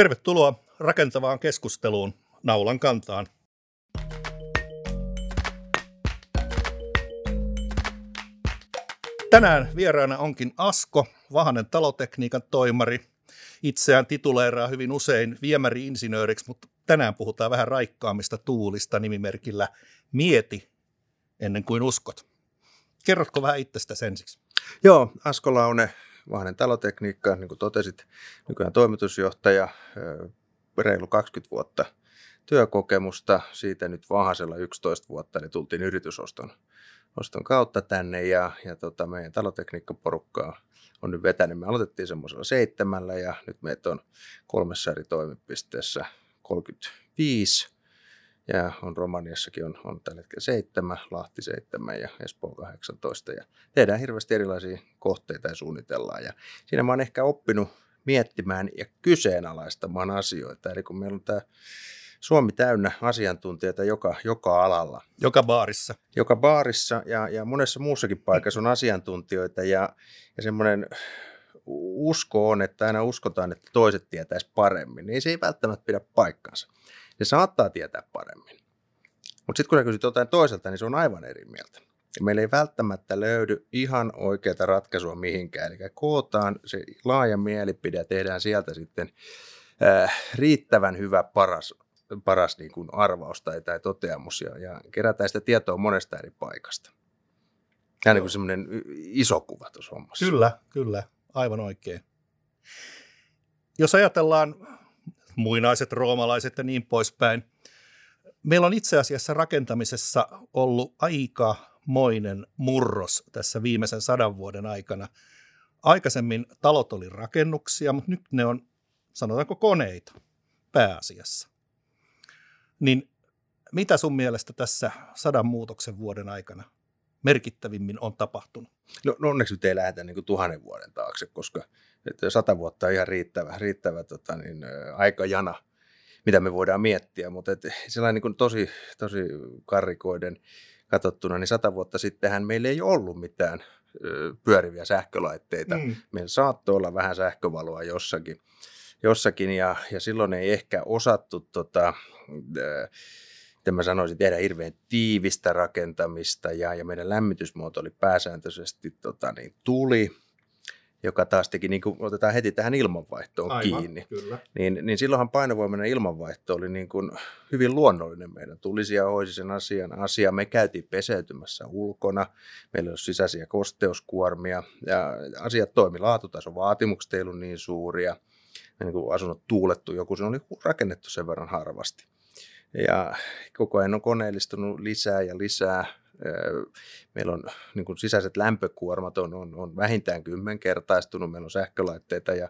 Tervetuloa rakentavaan keskusteluun naulan kantaan. Tänään vieraana onkin Asko, Vahanen talotekniikan toimari. Itseään tituleeraa hyvin usein viemäri-insinööriksi, mutta tänään puhutaan vähän raikkaamista tuulista nimimerkillä Mieti ennen kuin uskot. Kerrotko vähän itsestäsi ensiksi? Joo, Asko Laune, Vahanen talotekniikka, niin kuin totesit, nykyään toimitusjohtaja, reilu 20 vuotta työkokemusta, siitä nyt Vahasella 11 vuotta, eli tultiin yritysoston kautta tänne ja meidän talotekniikkaporukkaa on nyt vetänyt. Me aloitettiin semmoisella 7 ja nyt meitä on 3 eri toimipisteessä 35 ja on Romaniassakin on tällä hetkellä 7, Lahti 7 ja Espoo 18 ja tehdään hirveästi erilaisia kohteita ja suunnitellaan ja siinä mä oon ehkä oppinut miettimään ja kyseenalaistamaan asioita, eli kun meillä on tämä Suomi täynnä asiantuntijoita joka alalla. Joka baarissa ja monessa muussakin paikassa on asiantuntijoita ja semmoinen usko on, että aina uskotaan, että toiset tietäisi paremmin. Niin se ei välttämättä pidä paikkaansa. Se saattaa tietää paremmin. Mutta sitten kun sä kysyt jotain toiselta, niin se on aivan eri mieltä. Ja meillä ei välttämättä löydy ihan oikeaa ratkaisua mihinkään. Eli kootaan se laaja mielipide ja tehdään sieltä sitten riittävän hyvä paras niin kuin arvaus tai toteamus ja kerätään sitä tietoa monesta eri paikasta. Ja niin kuin semmoinen iso kuva tuossa hommassa. Kyllä, aivan oikein. Jos ajatellaan muinaiset roomalaiset ja niin poispäin, meillä on itse asiassa rakentamisessa ollut aikamoinen murros tässä viimeisen 100 vuoden aikana. Aikaisemmin talot oli rakennuksia, mutta nyt ne on, sanotaanko, koneita pääasiassa. Niin mitä sun mielestä tässä 100 muutoksen vuoden aikana merkittävimmin on tapahtunut? No onneksi nyt ei lähdetä niin kuin 1000 vuoden taakse, koska 100 vuotta on ihan riittävä aikajana, mitä me voidaan miettiä. Mutta sellainen niin kuin tosi karrikoiden katsottuna, niin 100 vuotta sittenhän meillä ei ollut mitään pyöriviä sähkölaitteita. Meillä saattoi olla vähän sähkövaloa jossakin ja silloin ei ehkä osattu tehdä hirveän tiivistä rakentamista ja meidän lämmitysmuoto oli pääsääntöisesti tuli, joka taas teki, niin kuin otetaan heti tähän ilmanvaihtoon aivan, kiinni, niin silloinhan painovoimainen ilmanvaihto oli niin kuin hyvin luonnollinen meidän. Tulisi ja hoisi sen asian. Me käytiin peseytymässä ulkona, meillä ei ole sisäisiä kosteuskuormia ja asiat toimi, laatutasovaatimukset ei ollut niin suuria. Niin kuin asunnot tuulettu, joku se oli rakennettu sen verran harvasti. Ja koko ajan on koneellistunut lisää ja lisää. Meillä on niin kuin sisäiset lämpökuormat on vähintään 10-kertaistunut. Meillä on sähkölaitteita ja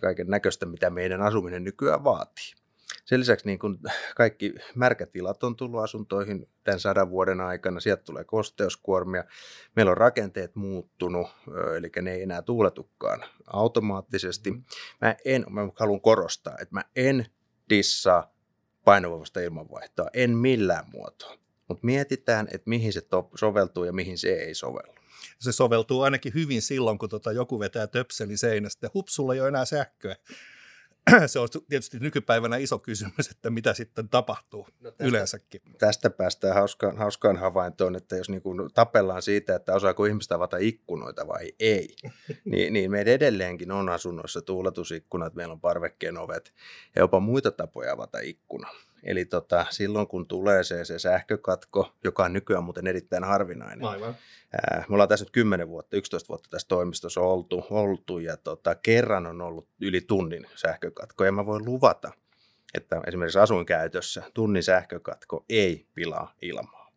kaiken näköistä, mitä meidän asuminen nykyään vaatii. Sen lisäksi niin kuin kaikki märkätilat on tullut asuntoihin tämän 100 vuoden aikana. Sieltä tulee kosteuskuormia. Meillä on rakenteet muuttunut, eli ne ei enää tuuletukaan automaattisesti. Mä haluan korostaa, että mä en dissaa painovoimasta ilmanvaihtoa, en millään muotoa. Mutta mietitään, että mihin se soveltuu ja mihin se ei sovellu. Se soveltuu ainakin hyvin silloin, kun joku vetää töpselin seinästä. Hups, sulla ei ole enää sähköä. Se on tietysti nykypäivänä iso kysymys, että mitä sitten tapahtuu yleensäkin. Tästä päästään hauskaan havaintoon, että jos niin kuin tapellaan siitä, että osaako ihmiset avata ikkunoita vai ei, niin meidän edelleenkin on asunnoissa tuuletusikkunat, meillä on parvekkeen ovet ja jopa muita tapoja avata ikkuna. Eli silloin kun tulee se sähkökatko, joka on nykyään muuten erittäin harvinainen. Aivan. Me ollaan tässä nyt 11 vuotta tässä toimistossa oltu ja kerran on ollut yli tunnin sähkökatko. Ja mä voin luvata, että esimerkiksi asuinkäytössä tunnin sähkökatko ei pilaa ilmaa.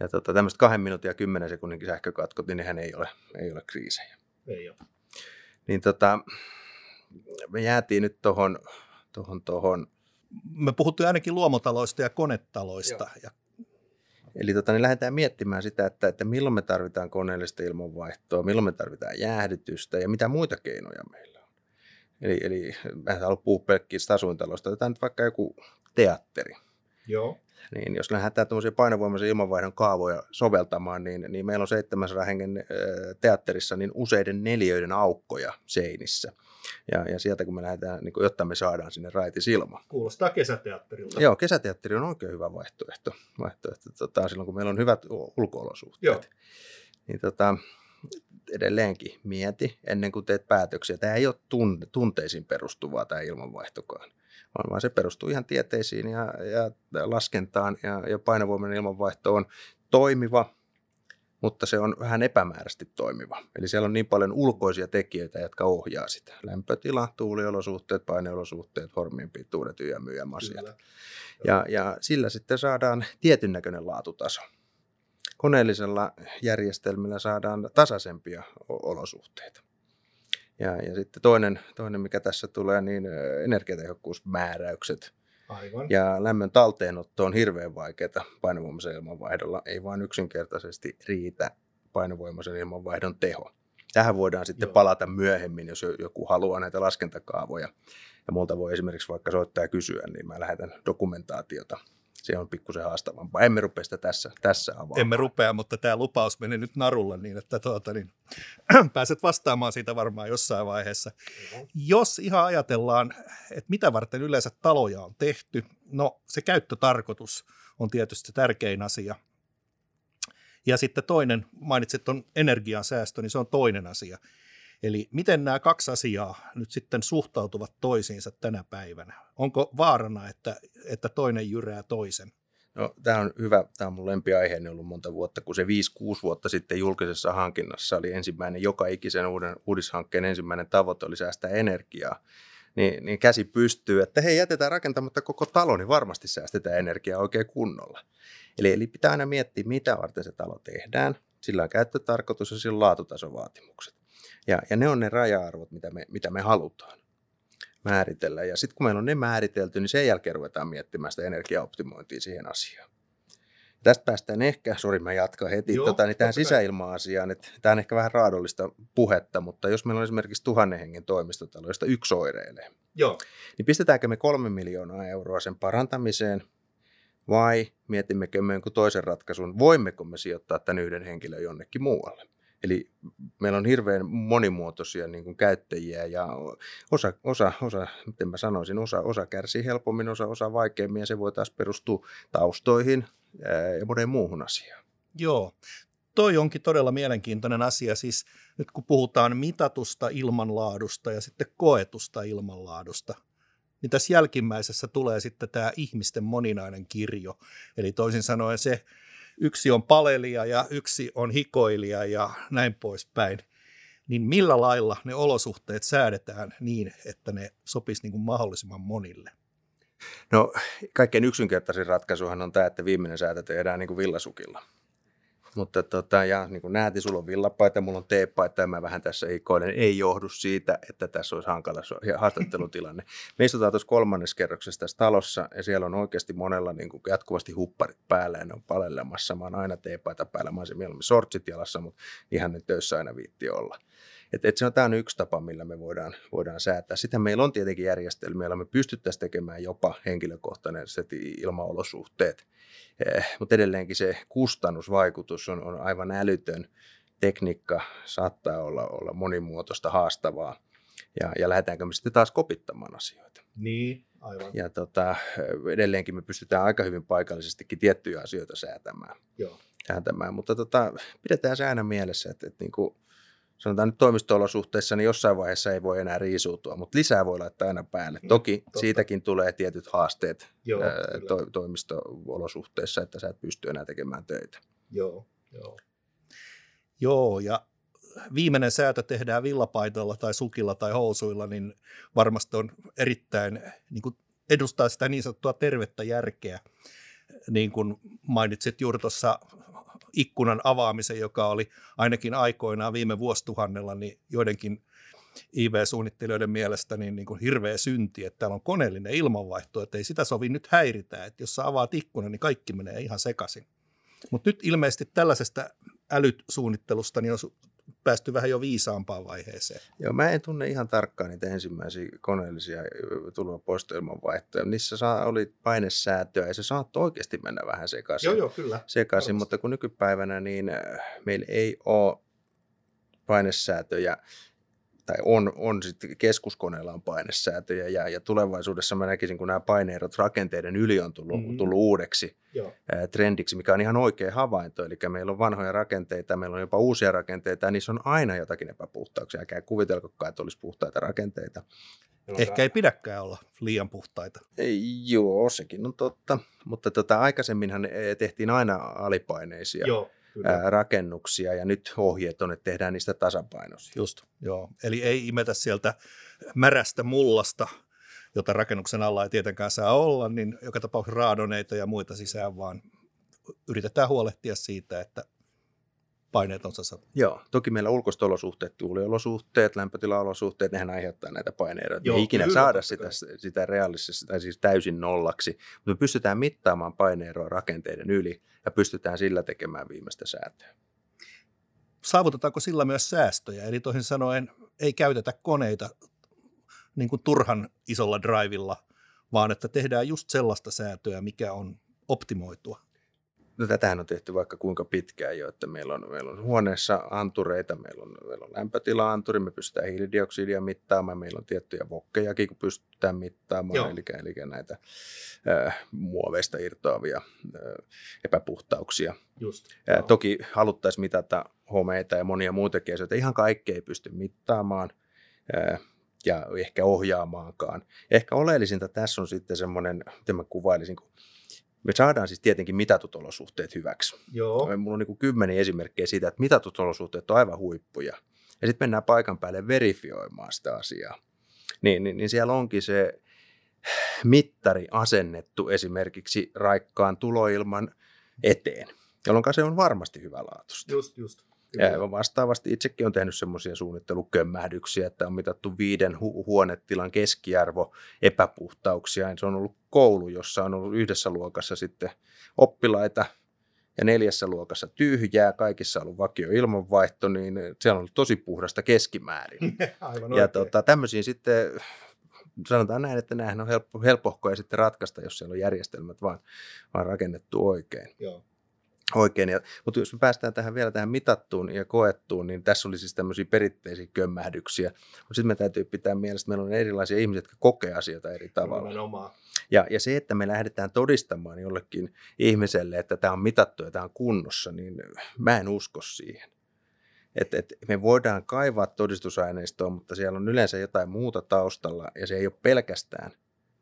Ja tämmöiset 2 minuutin ja 10 sekunnin sähkökatkot, niin nehän ei ole kriisejä. Ei ole. Niin me jäätiin nyt tohon me puhuttiin ainakin luomotaloista ja konetaloista. Joo. Eli niin lähdetään miettimään sitä, että milloin me tarvitaan koneellista ilmanvaihtoa, milloin me tarvitaan jäähdytystä ja mitä muita keinoja meillä on. Eli mä en halua puhua pelkkistä asuintaloista, otetaan nyt vaikka joku teatteri. Joo. Niin jos lähdetään tämmöisiä painovoimaisen ilmanvaihdon kaavoja soveltamaan, niin meillä on 700 hengen teatterissa niin useiden neliöiden aukkoja seinissä. Ja sieltä kun me lähdetään, niin jotta me saadaan sinne raitisilma. Kuulostaa kesäteatterilta. Joo, kesäteatteri on oikein hyvä vaihtoehto silloin, kun meillä on hyvät ulko-olosuhteet. Joo. Niin edelleenkin mieti ennen kuin teet päätöksiä. Tämä ei ole tunteisiin perustuvaa tämä ilmanvaihtokaan, vaan se perustuu ihan tieteisiin ja laskentaan. Ja painovoimainen ilmanvaihto on toimiva, mutta se on vähän epämääräisesti toimiva. Eli siellä on niin paljon ulkoisia tekijöitä, jotka ohjaa sitä. Lämpötila, tuuliolosuhteet, paineolosuhteet, hormien pituudet, yömyjän asiat. Ja sillä sitten saadaan tietyn näköinen laatutaso. Koneellisella järjestelmillä saadaan tasaisempia olosuhteita. Ja sitten toinen, mikä tässä tulee, niin energiatehokkuusmääräykset. Aivan. Ja lämmön talteenotto on hirveän vaikeaa painovoimaisen ilmanvaihdolla. Ei vaan yksinkertaisesti riitä painovoimaisen ilmanvaihdon teho. Tähän voidaan sitten palata myöhemmin, jos joku haluaa näitä laskentakaavoja. Ja multa voi esimerkiksi vaikka soittaa ja kysyä, niin mä lähetän dokumentaatiota. Se on pikkusen haastavampaa. Emme rupea sitä tässä avaamaan. Emme rupea, mutta tämä lupaus menee nyt narulla niin, että pääset vastaamaan siitä varmaan jossain vaiheessa. Mm-hmm. Jos ihan ajatellaan, että mitä varten yleensä taloja on tehty, no se käyttötarkoitus on tietysti tärkein asia. Ja sitten toinen, mainitsit tuon energiansäästö, niin se on toinen asia. Eli miten nämä kaksi asiaa nyt sitten suhtautuvat toisiinsa tänä päivänä? Onko vaarana, että toinen jyrää toisen? No, tämä on hyvä. Tämä on mun lempiaiheeni ollut monta vuotta, kun se 5-6 vuotta sitten julkisessa hankinnassa oli ensimmäinen, joka ikisen uudishankkeen ensimmäinen tavoite oli säästää energiaa. Niin käsi pystyy, että hei, jätetään rakentamatta koko talo, niin varmasti säästetään energiaa oikein kunnolla. Eli pitää aina miettiä, mitä varten se talo tehdään. Sillä on käyttötarkoitus ja sillä on laatutasovaatimukset. Ja ne on ne raja-arvot, mitä me halutaan määritellä. Ja sitten kun meillä on ne määritelty, niin sen jälkeen ruvetaan miettimään sitä energiaoptimointia siihen asiaan. Tästä päästään ehkä, mä jatkan heti, niin tähän sisäilma-asiaan. Tämä on ehkä vähän raadollista puhetta, mutta jos meillä on esimerkiksi 1000 hengen toimistotalo, josta yksi oireilee, niin pistetäänkö me 3 miljoonaa euroa sen parantamiseen vai mietimmekö me jonkun toisen ratkaisun, voimmeko me sijoittaa tämän yhden henkilön jonnekin muualle? Eli meillä on hirveän monimuotoisia niin kuin käyttäjiä ja osa kärsii helpommin, osa vaikeammin ja se voi taas perustua taustoihin ja moneen muuhun asiaan. Joo, toi onkin todella mielenkiintoinen asia. Siis nyt kun puhutaan mitatusta ilmanlaadusta ja sitten koetusta ilmanlaadusta, niin tässä jälkimmäisessä tulee sitten tämä ihmisten moninainen kirjo, eli toisin sanoen se, yksi on palelija ja yksi on hikoilija ja näin poispäin, niin millä lailla ne olosuhteet säädetään niin, että ne sopisi niin kuin mahdollisimman monille? No kaikkein yksinkertaisin ratkaisuhan on tämä, että viimeinen säätö tehdään niin kuin villasukilla. Mutta niin kuin näet, sulla on villapaita, mulla on teepaita ja mä vähän tässä hikoilen. Ei johdu siitä, että tässä olisi hankala haastattelutilanne. Me istutaan tuossa 3. kerroksessa tässä talossa ja siellä on oikeasti monella niin kuin jatkuvasti hupparit päällä ja ne on palelemassa. Mä oon aina teepaita päällä, mä olisin mieluummin sortsit jalassa, mutta ihan ne töissä aina viitti olla. Tämä on yksi tapa, millä me voidaan säätää. Sitä meillä on tietenkin järjestelmiä, joilla me pystyttäisiin tekemään jopa henkilökohtaiset ilmaolosuhteet. Mutta edelleenkin se kustannusvaikutus on aivan älytön. Tekniikka saattaa olla monimuotoista, haastavaa. Ja lähdetäänkö me sitten taas kopittamaan asioita. Niin, aivan. Ja edelleenkin me pystytään aika hyvin paikallisestikin tiettyjä asioita säätämään. Joo. Mutta pidetään se aina mielessä, että niin kuin sanotaan nyt toimisto-olosuhteissa, niin jossain vaiheessa ei voi enää riisuutua, mutta lisää voi laittaa aina päälle. Toki siitäkin tulee tietyt haasteet toimisto-olosuhteissa, että sä et pysty enää tekemään töitä. Joo, ja viimeinen säätö tehdään villapaitoilla tai sukilla tai housuilla, niin varmasti on erittäin, niin kuin edustaa sitä niin sanottua tervettä järkeä. Niin kuin mainitsit juuri tuossa ikkunan avaamisen, joka oli ainakin aikoinaan viime vuosituhannella niin joidenkin IV-suunnittelijoiden mielestä niin kuin hirveä synti, että täällä on koneellinen ilmanvaihto, että ei sitä sovi nyt häiritä, että jos sä avaat ikkunan, niin kaikki menee ihan sekaisin. Mutta nyt ilmeisesti tällaisesta älysuunnittelusta niin on päästy vähän jo viisaampaan vaiheeseen. Joo, mä en tunne ihan tarkkaan niitä ensimmäisiä koneellisia tulopoistoilmanvaihtoja. Niissä oli painesäätöä ja se saattoi oikeasti mennä vähän sekaisin. Joo, kyllä. Sekaisin, mutta kun nykypäivänä niin meillä ei ole painesäätöjä, tai on sitten keskuskoneella on painesäätöjä, ja tulevaisuudessa mä näkisin, kun nämä paineerot rakenteiden yli on tullut uudeksi trendiksi, mikä on ihan oikea havainto, eli meillä on vanhoja rakenteita, meillä on jopa uusia rakenteita, ja niissä on aina jotakin epäpuhtauksia, älkää kuvitelkokaan, että olisi puhtaita rakenteita. Ehkä ei pidäkään olla liian puhtaita. Joo, sekin on totta, mutta aikaisemminhan tehtiin aina alipaineisia. Joo. Kyllä. Rakennuksia, ja nyt ohjeet on, että tehdään niistä tasapainoisia. Just, joo. Eli ei imetä sieltä märästä mullasta, jota rakennuksen alla ei tietenkään saa olla, niin joka tapauksessa raadoneita ja muita sisään, vaan yritetään huolehtia siitä, että paineet on sassa. Joo, toki meillä ulkoiset olosuhteet, tuuliolosuhteet, lämpötilaolosuhteet, nehän aiheuttaa näitä paineeroita. Joo, me ei ikinä saada sitä reaalisesti, tai siis täysin nollaksi, mutta me pystytään mittaamaan paineeroa rakenteiden yli ja pystytään sillä tekemään viimeistä säätöä. Saavutetaanko sillä myös säästöjä? Eli toisin sanoen ei käytetä koneita niin kuin turhan isolla drivilla, vaan että tehdään just sellaista säätöä, mikä on optimoitua. No, tätähän on tehty vaikka kuinka pitkään jo, että meillä on huoneessa antureita, meillä on lämpötila-anturi, me pystytään hiilidioksidia mittaamaan, meillä on tiettyjä vokkejakin, kun pystytään mittaamaan, eli näitä muoveista irtoavia epäpuhtauksia. Just, toki haluttaisiin mitata homeita ja monia muitakin asioita, ihan kaikkea ei pysty mittaamaan ja ehkä ohjaamaankaan. Ehkä oleellisinta tässä on sitten semmoinen, miten mä kuvailisin, me saadaan siis tietenkin mitatut olosuhteet hyväksi. Joo. Mulla on niin kuin 10 esimerkkejä siitä, että mitatut olosuhteet on aivan huippuja. Ja sitten mennään paikan päälle verifioimaan sitä asiaa. Niin siellä onkin se mittari asennettu esimerkiksi raikkaan tuloilman eteen, jolloin se on varmasti hyvälaatuista. Just. Ja vastaavasti itsekin on tehnyt semmoisia suunnittelukömmähdyksiä, että on mitattu 5 huonetilan keskiarvo epäpuhtauksia. Se on ollut koulu, jossa on ollut yhdessä luokassa sitten oppilaita ja 4 luokassa tyhjää. Kaikissa on ollut vakioilmanvaihto, niin siellä on ollut tosi puhdasta keskimäärin. Aivan ja tämmöisiin sitten, sanotaan näin, että näähän on helpohkoja sitten ratkaista, jos siellä on järjestelmät vaan rakennettu oikein. Joo. Oikein, mutta jos me päästään tähän mitattuun ja koettuun, niin tässä oli siis tämmöisiä perinteisiä kömmähdyksiä. Mutta sitten me täytyy pitää mielessä, että meillä on erilaisia ihmisiä, jotka kokee asioita eri tavalla. Ja se, että me lähdetään todistamaan jollekin ihmiselle, että tämä on mitattu ja tämä on kunnossa, niin mä en usko siihen. Et me voidaan kaivaa todistusaineistoa, mutta siellä on yleensä jotain muuta taustalla ja se ei ole pelkästään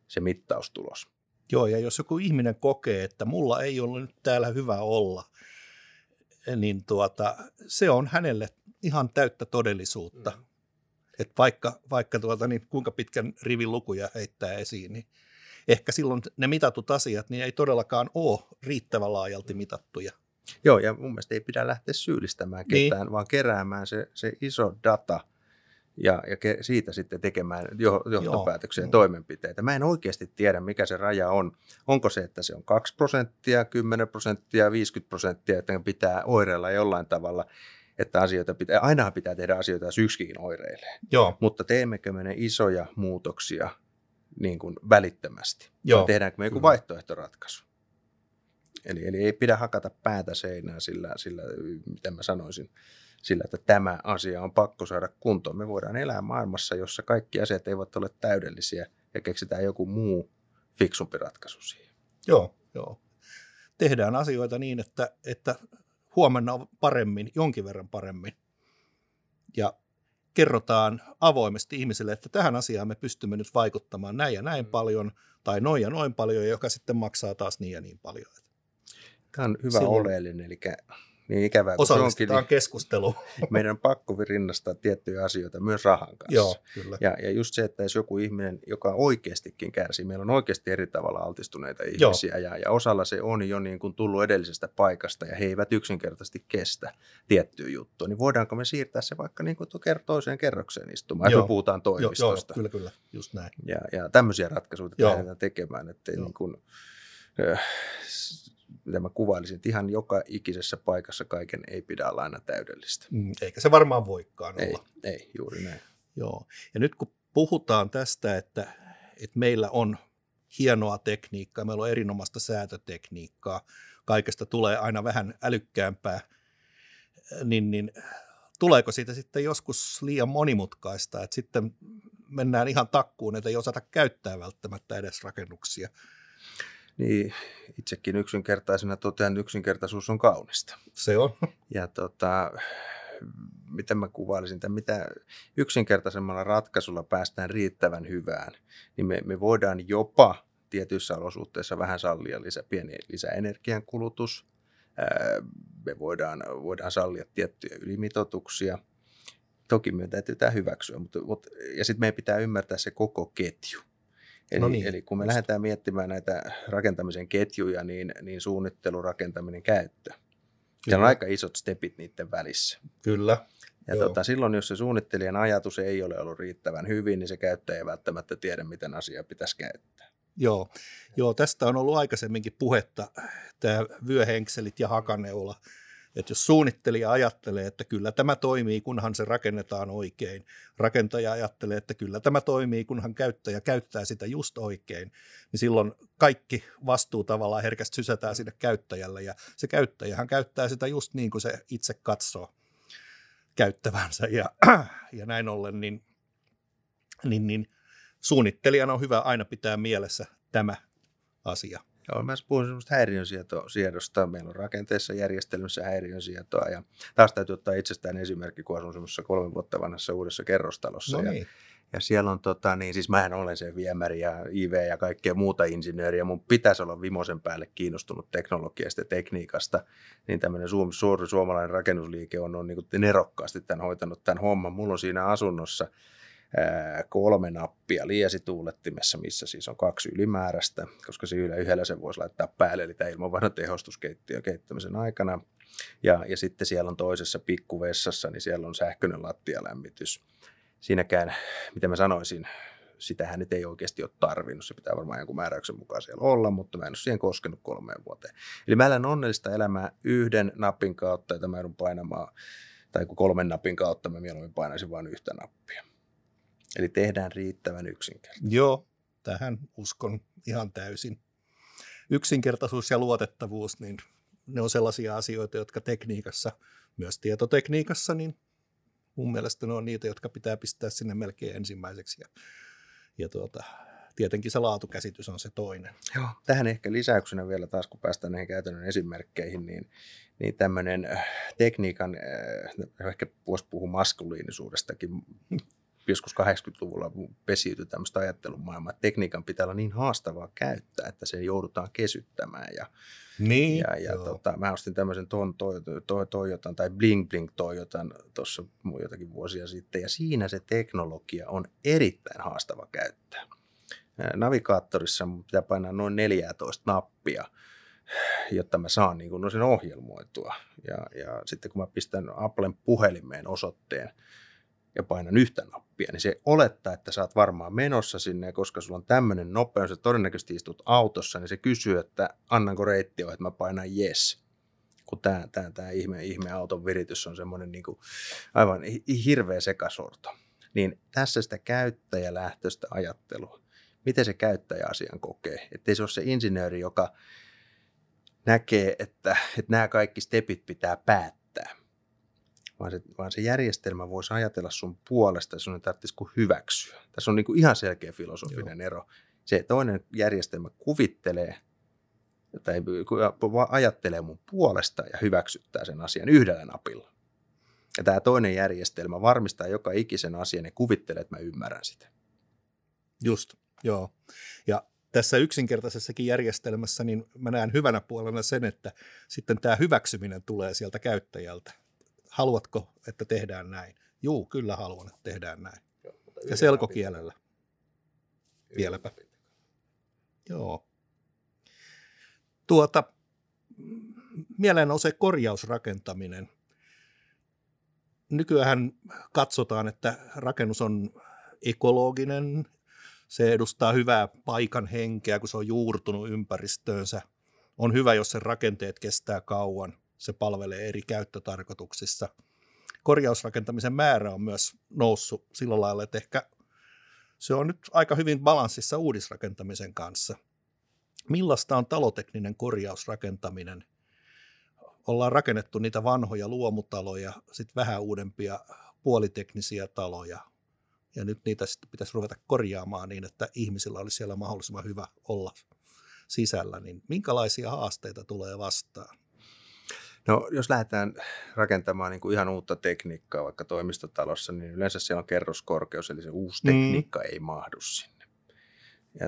se mittaustulos. Joo, ja jos joku ihminen kokee, että mulla ei ole nyt täällä hyvä olla, niin se on hänelle ihan täyttä todellisuutta. Mm. Että vaikka kuinka pitkän rivin lukuja heittää esiin, niin ehkä silloin ne mitatut asiat niin ei todellakaan ole riittävän laajalti mitattuja. Joo, ja mun mielestä ei pidä lähteä syyllistämään ketään, vaan keräämään se iso data. Ja siitä sitten tekemään johtopäätöksiä ja toimenpiteitä. Mä en oikeasti tiedä, mikä se raja on. Onko se, että se on 2%, 10%, 50%, että pitää oireilla jollain tavalla, että asioita pitää, ainahan pitää tehdä asioita, jos yksikin oireilee. Joo. Mutta teemmekö me ne isoja muutoksia niin kuin välittömästi? Joo. Tehdäänkö me joku vaihtoehtoratkaisu? Eli ei pidä hakata päätä seinään sillä mitä mä sanoisin. Sillä, että tämä asia on pakko saada kuntoon. Me voidaan elää maailmassa, jossa kaikki asiat eivät ole täydellisiä ja keksitään joku muu fiksumpi ratkaisu siihen. Joo. Tehdään asioita niin, että huomenna on paremmin, jonkin verran paremmin. Ja kerrotaan avoimesti ihmisille, että tähän asiaan me pystymme nyt vaikuttamaan näin ja näin paljon tai noin ja noin paljon, joka sitten maksaa taas niin ja niin paljon. Tämä on hyvä oleellinen, eli... Niin ikävää, osallistetaan keskusteluun. Meidän on pakko rinnastaa tiettyjä asioita myös rahan kanssa. Joo, kyllä. Ja just se, että jos joku ihminen, joka oikeastikin kärsii, meillä on oikeasti eri tavalla altistuneita ihmisiä, ja osalla se on jo niin kuin tullut edellisestä paikasta, ja he eivät yksinkertaisesti kestä tiettyä juttua, niin voidaanko me siirtää se vaikka niin kuin toiseen kerrokseen istumaan, jos me puhutaan toimistosta. Joo, kyllä, just näin. Ja tämmöisiä ratkaisuja lähdetään tekemään, ettei niin kuin... mitä mä kuvailisin, että ihan joka ikisessä paikassa kaiken ei pidä olla aina täydellistä. Eikä se varmaan voikaan olla. Ei, juuri näin. Joo. Ja nyt kun puhutaan tästä, että meillä on hienoa tekniikkaa, meillä on erinomaista säätötekniikkaa, kaikesta tulee aina vähän älykkäämpää, niin tuleeko siitä sitten joskus liian monimutkaista, että sitten mennään ihan takkuun, että ei osata käyttää välttämättä edes rakennuksia? Niin, itsekin yksinkertaisena totean, että yksinkertaisuus on kaunista. Se on. Ja miten mä kuvailisin, mitä yksinkertaisemmalla ratkaisulla päästään riittävän hyvään, niin me voidaan jopa tietyissä olosuhteissa vähän sallia pieni lisäenergiankulutus, me voidaan sallia tiettyjä ylimitoituksia. Toki me täytyy tämä hyväksyä, mutta ja sitten meidän pitää ymmärtää se koko ketju. Eli kun me lähdetään miettimään näitä rakentamisen ketjuja, niin suunnittelu, rakentaminen, käyttö. Kyllä. Siellä on aika isot stepit niiden välissä. Kyllä. Ja silloin, jos se suunnittelijan ajatus ei ole ollut riittävän hyvin, niin se käyttäjä ei välttämättä tiedä, miten asiaa pitäisi käyttää. Joo, tästä on ollut aikaisemminkin puhetta, tämä vyöhenkselit ja hakaneula. Että jos suunnittelija ajattelee, että kyllä tämä toimii, kunhan se rakennetaan oikein. Rakentaja ajattelee, että kyllä tämä toimii, kunhan käyttäjä käyttää sitä just oikein. Niin silloin kaikki vastuu tavallaan herkästi sysätään sinne käyttäjälle. Ja se käyttäjähän käyttää sitä just niin kuin se itse katsoo käyttävänsä. Ja näin ollen niin suunnittelijana on hyvä aina pitää mielessä tämä asia. Joo, mä puhun semmoista häiriönsiedosta. Meillä on rakenteessa järjestelmässä häiriönsietoa. Ja taas täytyy ottaa itsestään esimerkki, kun asun semmoisessa 3 vuotta vanhassa uudessa kerrostalossa. No niin. Ja siellä on, siis mähän olen se viemäri ja IV ja kaikkea muuta insinööriä. Mun pitäisi olla vimosen päälle kiinnostunut teknologiasta ja tekniikasta. Niin tämmöinen suuri suomalainen rakennusliike on niin kuin nerokkaasti tämän hoitanut tämän homman. Mulla on siinä asunnossa 3 nappia liesituulettimessa, missä siis on 2 ylimääräistä, koska se yhdellä sen voisi laittaa päälle, eli tämä ilmanvaihdon tehostuskeittiö keittämisen aikana. Ja sitten siellä on toisessa pikkuvessassa, niin siellä on sähköinen lattialämmitys. Siinäkään, mitä mä sanoisin, sitähän nyt ei oikeasti ole tarvinnut, se pitää varmaan jonkun määräyksen mukaan siellä olla, mutta mä en ole siihen koskenut 3 vuoteen. Eli mä elän onnellista elämää 1 napin kautta, jota mä joudun painamaan, tai kun 3 napin kautta mä mieluummin painaisin vain 1 nappia. Eli tehdään riittävän yksinkertaisesti. Joo, tähän uskon ihan täysin. Yksinkertaisuus ja luotettavuus, niin ne on sellaisia asioita, jotka tekniikassa, myös tietotekniikassa, niin mun mielestä ne on niitä, jotka pitää pistää sinne melkein ensimmäiseksi. Ja tietenkin se laatukäsitys on se toinen. Joo, tähän ehkä lisäyksenä vielä taas, kun päästään näihin käytännön esimerkkeihin, niin tämmöinen tekniikan, ehkä voisi puhua maskuliinisuudestakin, joskus 80-luvulla pesiytyi tämmöistä ajattelumaailmaa, että tekniikan pitää olla niin haastavaa käyttää, että se joudutaan kesyttämään. Mä ostin tämmöisen Toyotan tai Bling Bling Toyotan tuossa jotakin vuosia sitten, ja siinä se teknologia on erittäin haastava käyttää. Navigaattorissa pitää painaa noin 14 nappia, jotta mä saan niin kun sen ohjelmoitua. Ja sitten kun mä pistän Applen puhelimeen osoitteen, ja painan 1 nappia, niin se olettaa, että sä oot varmaan menossa sinne, koska sulla on tämmöinen nopeus, että todennäköisesti istut autossa, niin se kysyy, että annanko reitti on, että mä painan yes. Kun tää ihme auton viritys on semmoinen niin kuin aivan hirveä sekasorto. Niin tässä sitä käyttäjälähtöistä ajattelua. Miten se käyttäjä asian kokee? Ettei se ole se insinööri, joka näkee, että nämä kaikki stepit pitää päättää. Vaan se järjestelmä voisi ajatella sun puolesta, ja sun ei tarvitsisi kuin hyväksyä. Tässä on niin kuin ihan selkeä filosofinen ero. Se toinen järjestelmä kuvittelee tai ajattelee mun puolesta ja hyväksyttää sen asian 1 napilla. Ja tämä toinen järjestelmä varmistaa joka ikisen asian ja kuvittelee, että mä ymmärrän sitä. Just, joo. Ja tässä yksinkertaisessakin järjestelmässä niin mä näen hyvänä puolena sen, että sitten tämä hyväksyminen tulee sieltä käyttäjältä. Haluatko, että tehdään näin? Juu, kyllä haluan, että tehdään näin. Joo, ja selkokielellä. Vieläpä. Joo. Mieleen nousee korjausrakentaminen. Nykyään katsotaan, että rakennus on ekologinen. Se edustaa hyvää paikan henkeä, kun se on juurtunut ympäristöönsä. on hyvä, jos sen rakenteet kestää kauan. Se palvelee eri käyttötarkoituksissa. Korjausrakentamisen määrä on myös noussut sillä lailla, että ehkä se on nyt aika hyvin balanssissa uudisrakentamisen kanssa. Millaista on talotekninen korjausrakentaminen? Ollaan rakennettu niitä vanhoja luomutaloja, sitten vähän uudempia puoliteknisiä taloja. Ja nyt niitä sitten pitäisi ruveta korjaamaan niin, että ihmisillä olisi siellä mahdollisimman hyvä olla sisällä. Niin minkälaisia haasteita tulee vastaan? No, jos lähdetään rakentamaan niin kuin ihan uutta tekniikkaa vaikka toimistotalossa, niin yleensä siellä on kerroskorkeus, eli se uusi tekniikka ei mahdu sinne. Ja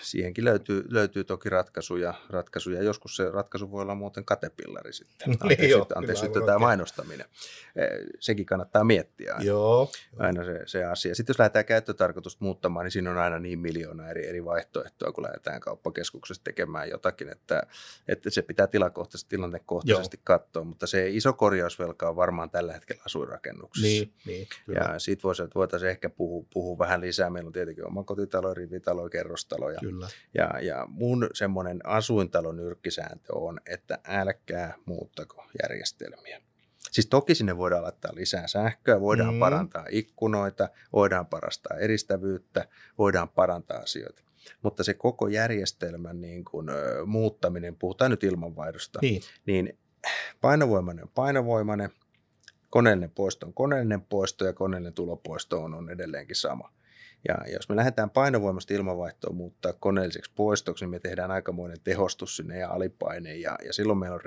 siihenkin löytyy toki ratkaisuja. Joskus se ratkaisu voi olla muuten katepillari sitten. Anteeksi, tämä mainostaminen. Sekin kannattaa miettiä aina, se asia. Sitten jos lähdetään käyttötarkoitusta muuttamaan, niin siinä on aina niin miljoona eri vaihtoehtoa, kun lähdetään kauppakeskuksessa tekemään jotakin, että se pitää tilannekohtaisesti katsoa, mutta se iso korjausvelka on varmaan tällä hetkellä asuinrakennuksessa. Niin, ja siitä voitaisiin ehkä puhua vähän lisää. Meillä on tietenkin omakotitalo, rivitalo, kerrostaloja. Ja mun semmoinen asuintalon nyrkkisääntö on, että älkää muuttako järjestelmiä. Siis toki sinne voidaan laittaa lisää sähköä, voidaan parantaa ikkunoita, voidaan parantaa eristävyyttä, voidaan parantaa asioita. Mutta se koko järjestelmän niin kuin muuttaminen, puhutaan nyt ilmanvaihdosta, niin painovoimainen on painovoimainen, koneellinen poisto on koneellinen poisto ja koneellinen tulopoisto on edelleenkin sama. Ja jos me lähdetään painovoimasta ilmanvaihtoa muuttaa koneelliseksi poistoksi, niin me tehdään aikamoinen tehostus sinne ja alipaine, ja silloin meillä on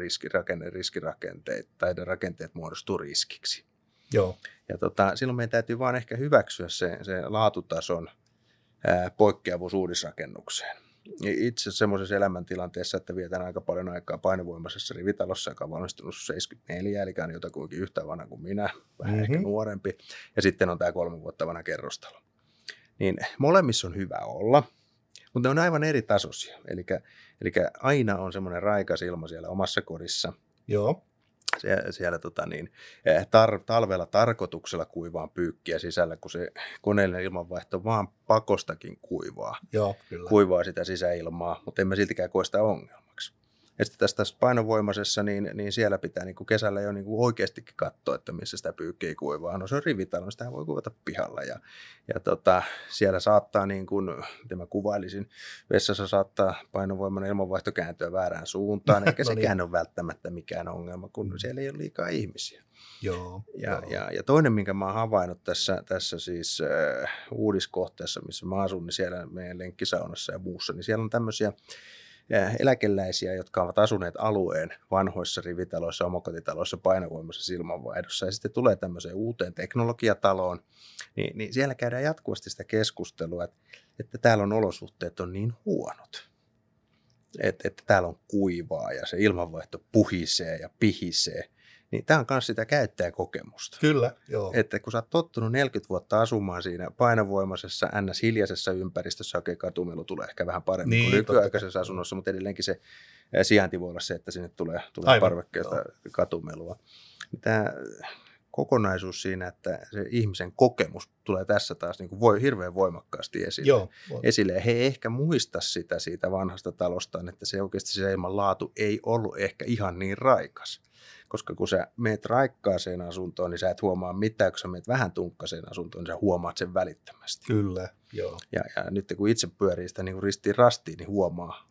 riskirakenteet, tai rakenteet muodostuu riskiksi. Joo. Ja silloin meidän täytyy vaan ehkä hyväksyä se laatutason poikkeavuus uudisrakennukseen. Itse asiassa semmoisessa elämäntilanteessa, että vietän aika paljon aikaa painovoimaisessa rivitalossa, joka on valmistunut 74, eli on jotakuinkin yhtä vanha kuin minä, vähän ehkä nuorempi, ja sitten on tämä 3 vuotta vanha kerrostalo. Niin molemmissa on hyvä olla, mutta ne on aivan eri tasoisia. Eli aina on semmoinen raikas ilma siellä omassa kodissa. Joo. Siellä talvella tarkoituksella kuivaan pyykkiä sisällä, kun se koneellinen ilmanvaihto vaan pakostakin kuivaa. Joo, kyllä. Kuivaa sitä sisäilmaa, mutta en mä siltikään koe sitä ongelmaksi. Ja sitten tässä painovoimaisessa, niin siellä pitää niin kuin kesällä jo niin kuin oikeastikin katsoa, että missä sitä pyykkiä kuivaa. No se on rivitalo, sitä voi kuivata pihalla. Ja siellä saattaa, niin kuin, miten mä kuvailisin, vessassa saattaa painovoimainen ilmanvaihto kääntyä väärään suuntaan. Eikä sekään ole välttämättä mikään ongelma, kun siellä ei ole liikaa ihmisiä. Joo, ja toinen, minkä mä oon havainnut tässä siis uudiskohteessa, missä mä asun, niin siellä meidän lenkkisaunassa ja muussa, niin siellä on tämmöisiä eläkeläisiä, jotka ovat asuneet alueen vanhoissa rivitaloissa, omakotitaloissa, painovoimaisessa ilmanvaihdossa, ja sitten tulee tämmöiseen uuteen teknologiataloon, niin siellä käydään jatkuvasti sitä keskustelua, että täällä on olosuhteet on niin huonot, että täällä on kuivaa ja se ilmanvaihto puhisee ja pihisee. Niin tämä on myös sitä käyttäjäkokemusta. Kyllä, joo. Että kun sä oot tottunut 40 vuotta asumaan siinä painovoimaisessa, hiljaisessa ympäristössä, oikein katumelu tulee ehkä vähän paremmin kuin nykyaikaisessa asunnossa, mutta edelleenkin se sijainti voi olla se, että sinne tulee parvekkeelta katumelua. Tämä kokonaisuus siinä, että se ihmisen kokemus tulee tässä taas niin kuin voi hirveän voimakkaasti esille. Ja he ei ehkä muista sitä siitä vanhasta talostaan, että se oikeasti se ilmanlaatu ei ollut ehkä ihan niin raikas. Koska kun sä meet raikkaaseen asuntoon, niin sä et huomaa mitään. Kun sä meet vähän tunkkaiseen asuntoon, niin sä huomaat sen välittömästi. Kyllä, joo. Ja nyt kun itse pyörii sitä niin ristiin rastiin, niin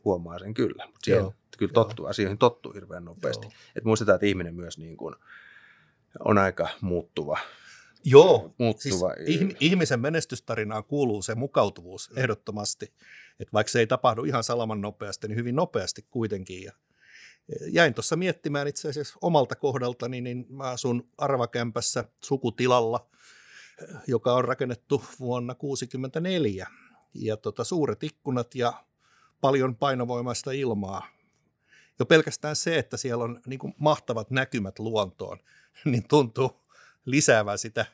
huomaa sen kyllä. Mutta siihen kyllä tottuu, asioihin tottuu hirveän nopeasti. Et muistetaan, että ihminen myös niin kuin on aika muuttuva. Joo, siis ihmisen menestystarinaan kuuluu se mukautuvuus ehdottomasti. Että vaikka se ei tapahdu ihan salaman nopeasti, niin hyvin nopeasti kuitenkin. Ja jäin tuossa miettimään itse asiassa omalta kohdaltani, niin mä asun arvakämpässä sukutilalla, joka on rakennettu vuonna 1964. Ja suuret ikkunat ja paljon painovoimaista ilmaa. Jo pelkästään se, että siellä on niin kuin mahtavat näkymät luontoon, niin tuntuu lisäävän sitä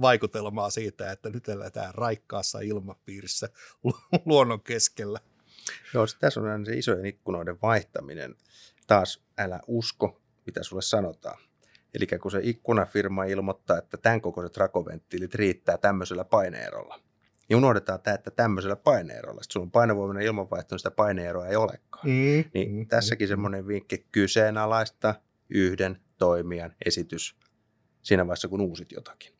vaikutelmaa siitä, että nyt eletään raikkaassa ilmapiirissä luonnon keskellä. Joo, tässä on aina se isojen ikkunoiden vaihtaminen. Taas älä usko, mitä sulle sanotaan. Eli kun se ikkunafirma ilmoittaa, että tämän kokoiset rakoventtiilit riittää tämmöisellä paineerolla, niin unohdetaan tämä, että tämmöisellä paineerolla, että sulla on painovoimainen ilmanvaihto, niin sitä paineeroa ei olekaan. Niin tässäkin semmoinen vinkki, kyseenalaista yhden toimijan esitys siinä vaiheessa, kun uusit jotakin.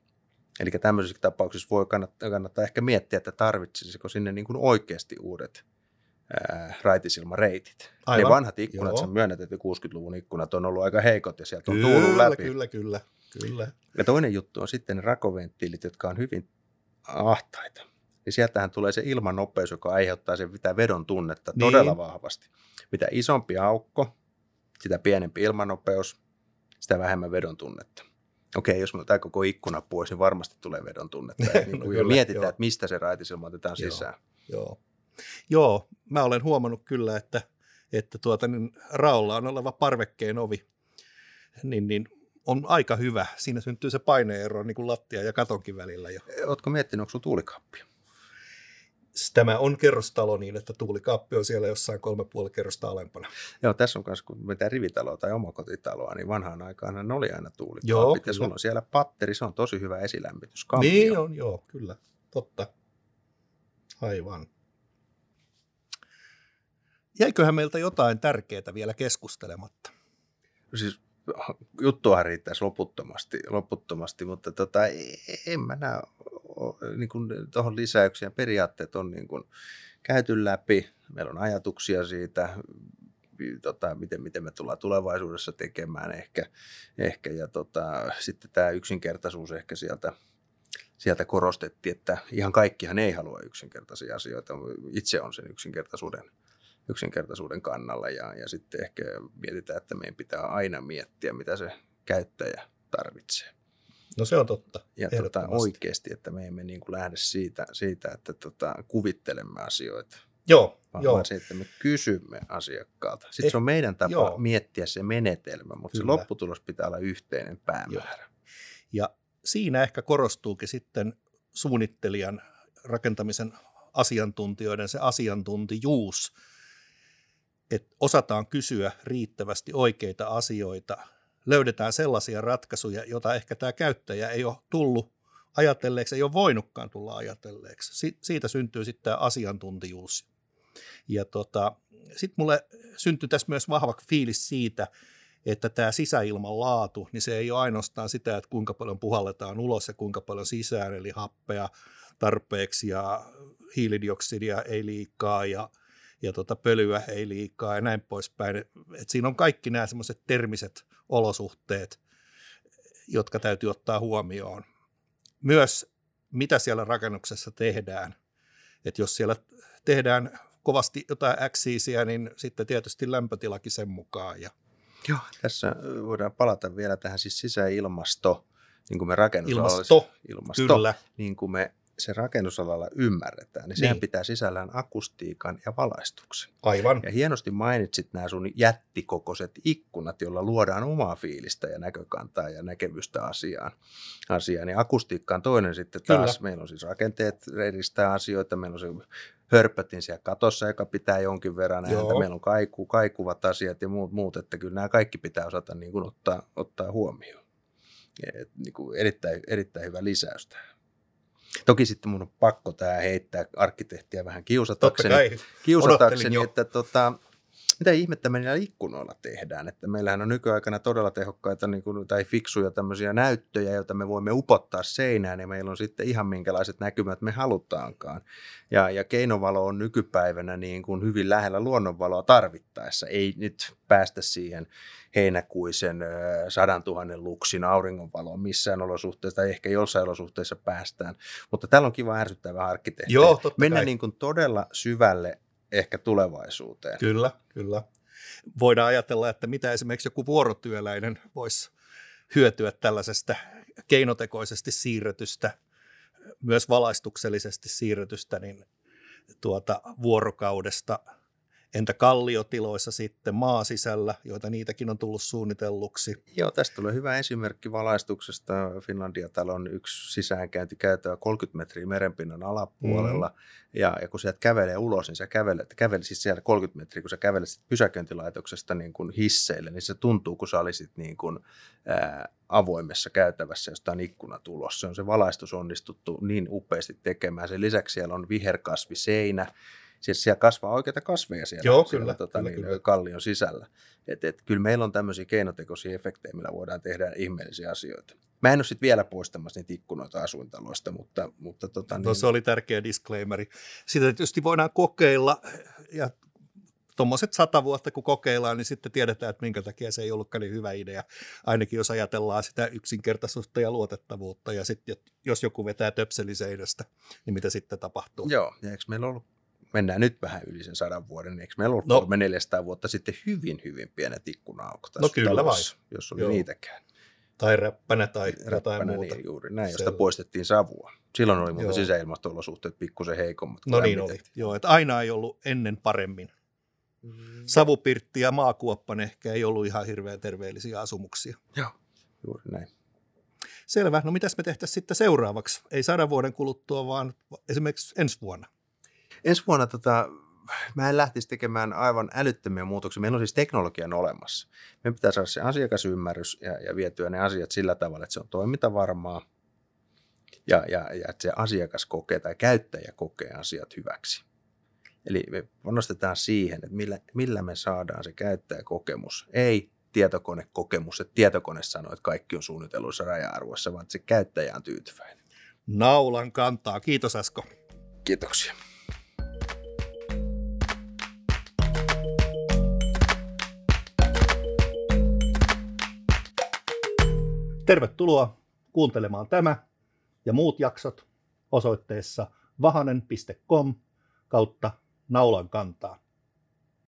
Eli tämmöisessä tapauksessa voi kannattaa ehkä miettiä, että tarvitsisiko sinne niin kuin oikeasti uudet raitisilmareitit. Aivan. Ne vanhat ikkunat, joo, sen myönnät, että 60-luvun ikkunat on ollut aika heikot ja sieltä on tuullut läpi. Kyllä. Ja toinen juttu on sitten rakoventtiilit, jotka on hyvin ahtaita. Ja sieltähän tulee se ilmannopeus, joka aiheuttaa sen vedon tunnetta todella vahvasti. Mitä isompi aukko, sitä pienempi ilmannopeus, sitä vähemmän vedon tunnetta. Okei, jos tämä koko ikkuna pois, niin varmasti tulee vedon tunnetta. Niin kun mietitään, että mistä se raitisilma otetaan sisään. Joo, mä olen huomannut kyllä, että raollaan oleva parvekkeen ovi niin on aika hyvä. Siinä syntyy se paineero niin kuin lattia ja katonkin välillä. Ootko miettinyt, onko sun tuulikaappia? Tämä on kerrostalo niin, että tuulikaappi on siellä jossain 3,5 kerrosta alempana. Joo, tässä on myös, kun mitään rivitaloa tai omakotitaloa, niin vanhaan aikaan ne oli aina tuulikaapit. Joo, ja sulla on siellä patteri, se on tosi hyvä esilämmityskampio. Niin on, joo, kyllä, totta. Aivan. Jäiköhän meiltä jotain tärkeää vielä keskustelematta? Siis juttuahan riittäisi loputtomasti, mutta en mä näe niin tuohon lisäyksiä. Periaatteet on niin kuin käyty läpi, meillä on ajatuksia siitä, miten me tullaan tulevaisuudessa tekemään ehkä ja sitten tämä yksinkertaisuus ehkä sieltä korostettiin, että ihan kaikkihan ei halua yksinkertaisia asioita, itse on sen yksinkertaisuuden kannalla ja sitten ehkä mietitään, että meidän pitää aina miettiä, mitä se käyttäjä tarvitsee. No se on totta. Ja oikeasti, että me emme niin kuin lähde siitä että kuvittelemme asioita, vaan se, että me kysymme asiakkaalta. Sitten se on meidän tapa miettiä se menetelmä, mutta se lopputulos pitää olla yhteinen päämäärä. Joo. Ja siinä ehkä korostuukin sitten suunnittelijan, rakentamisen asiantuntijoiden se asiantuntijuus, että osataan kysyä riittävästi oikeita asioita, löydetään sellaisia ratkaisuja, joita ehkä tämä käyttäjä ei ole tullut ajatelleeksi, ei ole voinutkaan tulla ajatelleeksi. Siitä syntyy sitten tämä asiantuntijuus. Ja sitten mulle syntyi tässä myös vahva fiilis siitä, että tämä sisäilman laatu, niin se ei ole ainoastaan sitä, että kuinka paljon puhalletaan ulos ja kuinka paljon sisään, eli happea tarpeeksi ja hiilidioksidia ei liikaa ja pölyä ei liikaa ja näin poispäin. Et siinä on kaikki nämä semmoiset termiset olosuhteet, jotka täytyy ottaa huomioon. Myös mitä siellä rakennuksessa tehdään. Et jos siellä tehdään kovasti jotain äksiisiä, niin sitten tietysti lämpötilakin sen mukaan. Joo, tässä voidaan palata vielä tähän siis sisäilmasto, niin kuin me rakennusalalla, niin kuin me se rakennusalalla ymmärretään, niin sehän pitää sisällään akustiikan ja valaistuksen. Aivan. Ja hienosti mainitsit nämä sun jättikokoiset ikkunat, joilla luodaan omaa fiilistä ja näkökantaa ja näkemystä asiaan. Ja akustiikka on toinen sitten taas. Kyllä. Meillä on siis rakenteet edistää asioita, meillä on se hörpötin siellä katossa, joka pitää jonkin verran ääntä, meillä on kaikuvat asiat ja muut, että kyllä nämä kaikki pitää osata niin kuin ottaa huomioon. Et niin kuin erittäin hyvä lisäys tähän. Toki sitten mun on pakko tämä heittää arkkitehtiä vähän kiusatakseni että mitä ihmettä meillä ikkunoilla tehdään, että meillähän on nykyaikana todella tehokkaita niin kuin, tai fiksuja tämmöisiä näyttöjä, joita me voimme upottaa seinään ja meillä on sitten ihan minkälaiset näkymät me halutaankaan. Ja keinovalo on nykypäivänä niin kuin hyvin lähellä luonnonvaloa tarvittaessa, ei nyt päästä siihen heinäkuisen 100 000 luksin auringonvaloon missään olosuhteessa, tai ehkä jossain olosuhteessa päästään, mutta täällä on kiva ärsyttää vähän arkkitehtiä. Mennään niin kuin todella syvälle ehkä tulevaisuuteen. Kyllä. Voidaan ajatella, että mitä esimerkiksi joku vuorotyöläinen voisi hyötyä tällaisesta keinotekoisesti siirretystä, myös valaistuksellisesti siirretystä niin vuorokaudesta, Entä kalliotiloissa sitten maasisällä, joita niitäkin on tullut suunnitelluksi? Joo, tästä tulee hyvä esimerkki valaistuksesta. Finlandia-talon yksi sisäänkäyntikäytävä 30 metriä merenpinnan alapuolella. Ja kun sieltä kävelee ulos, niin sä kävelisit siellä 30 metriä, kun sä kävelisit pysäköintilaitoksesta niin kuin hisseille, niin se tuntuu, kun sä olisit niin kuin, avoimessa käytävässä jostain ikkunat ulos. Se on se valaistus onnistuttu niin upeasti tekemään. Sen lisäksi siellä on viherkasviseinä. Siis siellä kasvaa oikeita kasveja siellä, joo, siellä kallion sisällä. Et, kyllä meillä on tämmöisiä keinotekoisia efektejä, millä voidaan tehdä ihmeellisiä asioita. Mä en ole sitten vielä poistamassa niitä ikkunoita asuintaloista, mutta se oli tärkeä disclaimeri. Sitä tietysti voidaan kokeilla ja tuommoiset 100 vuotta, kun kokeillaan, niin sitten tiedetään, että minkä takia se ei ollutkaan niin hyvä idea. Ainakin jos ajatellaan sitä yksinkertaisuutta ja luotettavuutta ja sitten jos joku vetää töpseliseinästä, niin mitä sitten tapahtuu? Joo, ja eikö meillä ollut? Mennään nyt vähän yli sen 100 vuoden, niin eikö meillä ollut 300-400 vuotta sitten hyvin pienet ikkuna-aukot tässä talossa, jos oli niitäkään. Tai räppänä tai jotain muuta. Niin, juuri näin, josta poistettiin savua. Silloin oli muuten sisäilmasto-olosuhteet pikkusen heikommat. No niin oli, joo, että aina ei ollut ennen paremmin. Savupirtti ja maakuoppan ehkä ei ollut ihan hirveän terveellisiä asumuksia. Joo, juuri näin. Selvä, no mitäs me tehtäisiin sitten seuraavaksi? Ei 100 vuoden kuluttua, vaan esimerkiksi ensi vuonna. Ensi vuonna mä en lähtisi tekemään aivan älyttömiä muutoksia. Meillä on siis teknologian olemassa. Meidän pitää saada se asiakasymmärrys ja vietyä ne asiat sillä tavalla, että se on toimintavarmaa ja että se asiakas kokee tai käyttäjä kokee asiat hyväksi. Eli me panostetaan siihen, että millä me saadaan se käyttäjäkokemus. Ei tietokonekokemus, että tietokone sanoo, että kaikki on suunnitelluissa raja-arvoissa, vaan se käyttäjä on tyytyväinen. Naulan kantaa. Kiitos Asko. Kiitoksia. Tervetuloa kuuntelemaan tämä ja muut jaksot osoitteessa vahanen.com/naulankantaa.